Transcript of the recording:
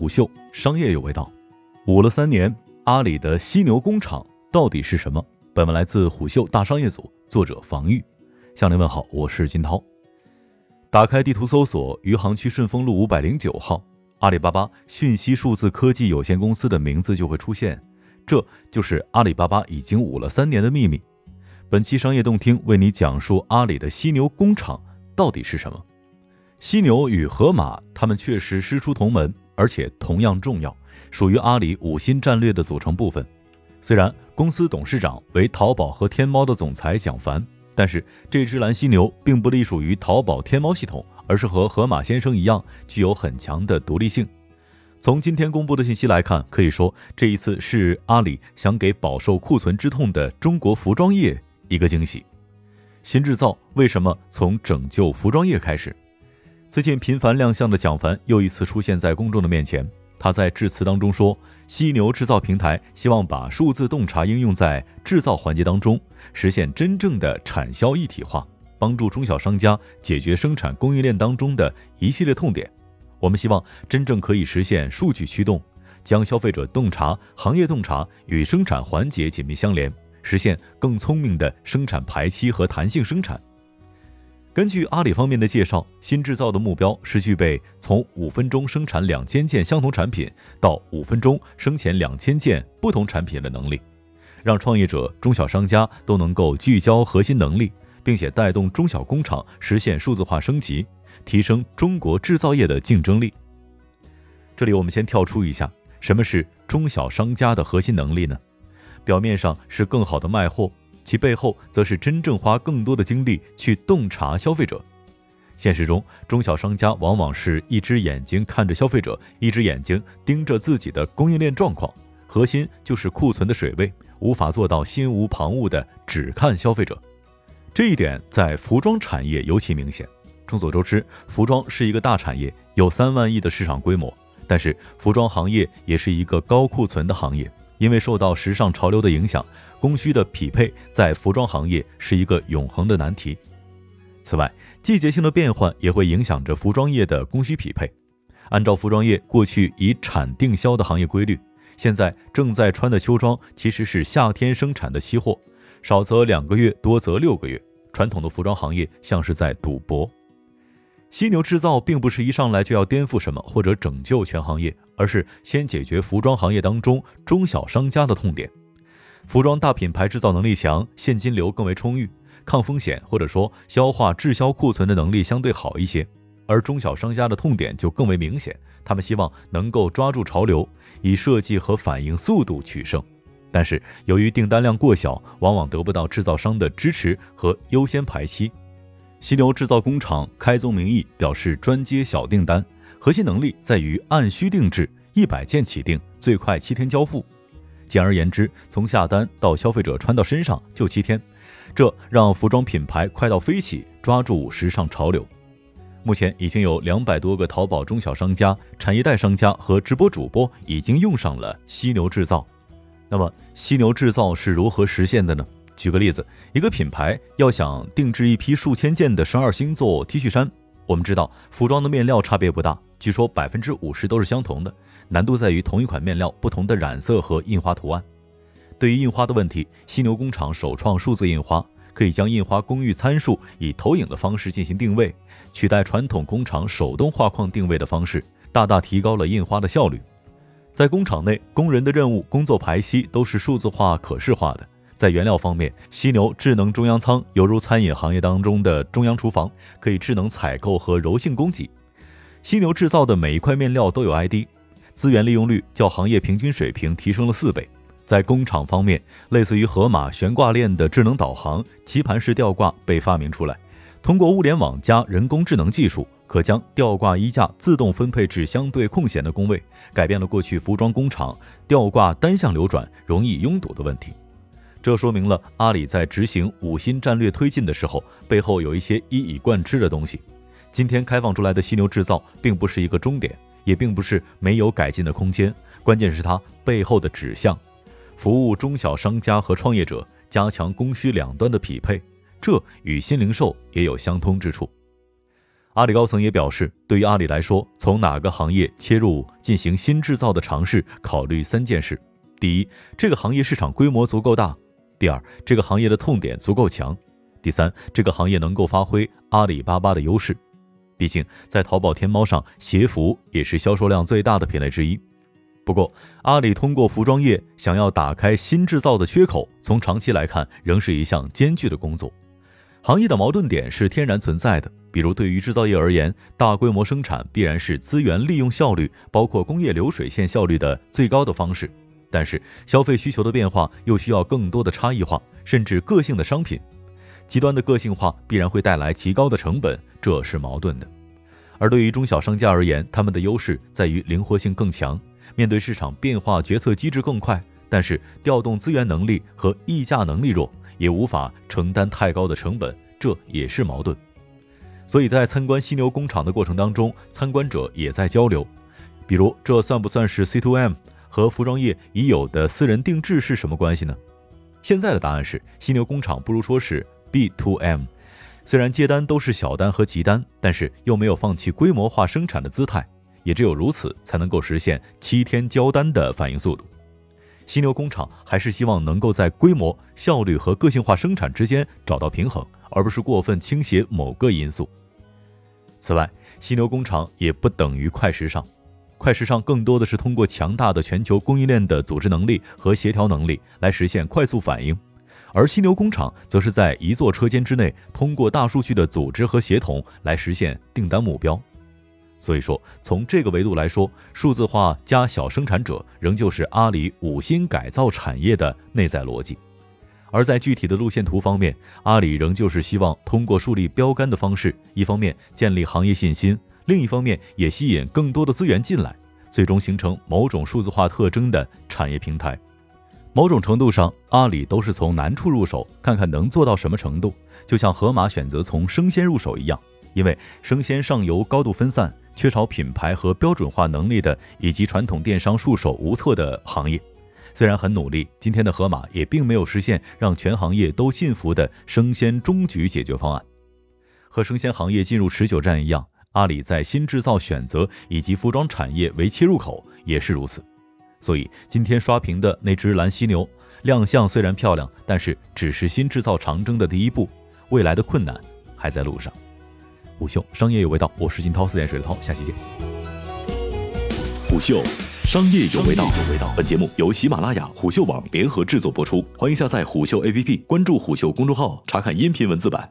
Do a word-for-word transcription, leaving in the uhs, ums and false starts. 不锈，商业有味道。捂了三年，阿里的犀牛工厂到底是什么？本文来自虎嗅大商业组，作者房玉。向您问好，我是金涛。打开地图搜索余杭区顺丰路五零九号，阿里巴巴讯息数字科技有限公司的名字就会出现。这就是阿里巴巴已经捂了三年的秘密。本期商业动听为你讲述阿里的犀牛工厂到底是什么。犀牛与河马，它们确实师出同门，而且同样重要，属于阿里五新战略的组成部分。虽然公司董事长为淘宝和天猫的总裁蒋凡，但是这只蓝犀牛并不隶属于淘宝天猫系统，而是和河马先生一样具有很强的独立性。从今天公布的信息来看，可以说这一次是阿里想给饱受库存之痛的中国服装业一个惊喜。新制造为什么从拯救服装业开始？最近频繁亮相的蒋凡又一次出现在公众的面前。他在致辞当中说，犀牛制造平台希望把数字洞察应用在制造环节当中，实现真正的产销一体化，帮助中小商家解决生产供应链当中的一系列痛点。我们希望真正可以实现数据驱动，将消费者洞察、行业洞察与生产环节紧密相连，实现更聪明的生产排期和弹性生产。根据阿里方面的介绍，新制造的目标是具备从五分钟生产两千件相同产品到五分钟生产两千件不同产品的能力，让创业者、中小商家都能够聚焦核心能力，并且带动中小工厂实现数字化升级，提升中国制造业的竞争力。这里我们先跳出一下，什么是中小商家的核心能力呢？表面上是更好的卖货，其背后则是真正花更多的精力去洞察消费者。现实中，中小商家往往是一只眼睛看着消费者，一只眼睛盯着自己的供应链状况，核心就是库存的水位，无法做到心无旁骛的只看消费者。这一点在服装产业尤其明显。众所周知，服装是一个大产业，有三万亿的市场规模，但是服装行业也是一个高库存的行业。因为受到时尚潮流的影响，供需的匹配在服装行业是一个永恒的难题。此外，季节性的变换也会影响着服装业的供需匹配。按照服装业过去以产定销的行业规律，现在正在穿的秋装其实是夏天生产的期货，少则两个月，多则六个月。传统的服装行业像是在赌博。犀牛制造并不是一上来就要颠覆什么或者拯救全行业，而是先解决服装行业当中中小商家的痛点。服装大品牌制造能力强，现金流更为充裕，抗风险或者说消化滞销库存的能力相对好一些，而中小商家的痛点就更为明显，他们希望能够抓住潮流，以设计和反应速度取胜。但是由于订单量过小，往往得不到制造商的支持和优先排期。犀牛制造工厂开宗明义表示专接小订单，核心能力在于按需定制，一百件起订，最快七天交付。简而言之，从下单到消费者穿到身上就七天，这让服装品牌快到飞起，抓住时尚潮流。目前已经有两百多个淘宝中小商家、产业带商家和直播主播已经用上了犀牛制造。那么，犀牛制造是如何实现的呢？举个例子，一个品牌要想定制一批数千件的十二星座 T 恤衫，我们知道服装的面料差别不大，据说 百分之五十 都是相同的，难度在于同一款面料不同的染色和印花图案。对于印花的问题，犀牛工厂首创数字印花，可以将印花工艺参数以投影的方式进行定位，取代传统工厂手动画框定位的方式，大大提高了印花的效率。在工厂内，工人的任务、工作排期都是数字化可视化的。在原料方面，犀牛智能中央仓犹如餐饮行业当中的中央厨房，可以智能采购和柔性供给。犀牛制造的每一块面料都有 I D， 资源利用率较行业平均水平提升了四倍。在工厂方面，类似于河马悬挂链的智能导航、棋盘式吊挂被发明出来，通过物联网加人工智能技术，可将吊挂衣架自动分配至相对空闲的工位，改变了过去服装工厂吊挂单向流转容易拥堵的问题。这说明了阿里在执行五新战略推进的时候，背后有一些一以贯之的东西。今天开放出来的犀牛制造并不是一个终点，也并不是没有改进的空间，关键是它背后的指向，服务中小商家和创业者，加强供需两端的匹配，这与新零售也有相通之处。阿里高层也表示，对于阿里来说，从哪个行业切入进行新制造的尝试，考虑三件事：第一，这个行业市场规模足够大；第二，这个行业的痛点足够强；第三，这个行业能够发挥阿里巴巴的优势。毕竟，在淘宝、天猫上，鞋服也是销售量最大的品类之一。不过，阿里通过服装业想要打开新制造的缺口，从长期来看，仍是一项艰巨的工作。行业的矛盾点是天然存在的，比如对于制造业而言，大规模生产必然是资源利用效率，包括工业流水线效率的最高的方式。但是消费需求的变化又需要更多的差异化，甚至个性的商品。极端的个性化必然会带来极高的成本，这是矛盾的。而对于中小商家而言，他们的优势在于灵活性更强，面对市场变化决策机制更快，但是调动资源能力和议价能力弱，也无法承担太高的成本，这也是矛盾。所以在参观犀牛工厂的过程当中，参观者也在交流，比如这算不算是 C 二 M， 和服装业已有的私人定制是什么关系呢？现在的答案是，犀牛工厂不如说是 B 二 M， 虽然接单都是小单和急单，但是又没有放弃规模化生产的姿态，也只有如此才能够实现七天交单的反应速度。犀牛工厂还是希望能够在规模、效率和个性化生产之间找到平衡，而不是过分倾斜某个因素。此外，犀牛工厂也不等于快时尚，快时尚更多的是通过强大的全球供应链的组织能力和协调能力来实现快速反应，而犀牛工厂则是在一座车间之内，通过大数据的组织和协同来实现订单目标。所以说，从这个维度来说，数字化加小生产者仍旧是阿里五新改造产业的内在逻辑。而在具体的路线图方面，阿里仍旧是希望通过树立标杆的方式，一方面建立行业信心，另一方面也吸引更多的资源进来，最终形成某种数字化特征的产业平台。某种程度上，阿里都是从难处入手，看看能做到什么程度，就像盒马选择从生鲜入手一样，因为生鲜上游高度分散，缺少品牌和标准化能力的，以及传统电商束手无策的行业。虽然很努力，今天的盒马也并没有实现让全行业都信服的生鲜终局解决方案。和生鲜行业进入持久战一样，阿里在新制造选择以及服装产业为切入口也是如此。所以今天刷屏的那只蓝犀牛亮相虽然漂亮，但是只是新制造长征的第一步，未来的困难还在路上。虎嗅商业有味道，我是金涛，四点水的涛，下期见。虎嗅商业有味道，本节目由喜马拉雅、虎嗅网联合制作播出，欢迎下载虎嗅 A P P， 关注虎嗅公众号，查看音频文字版。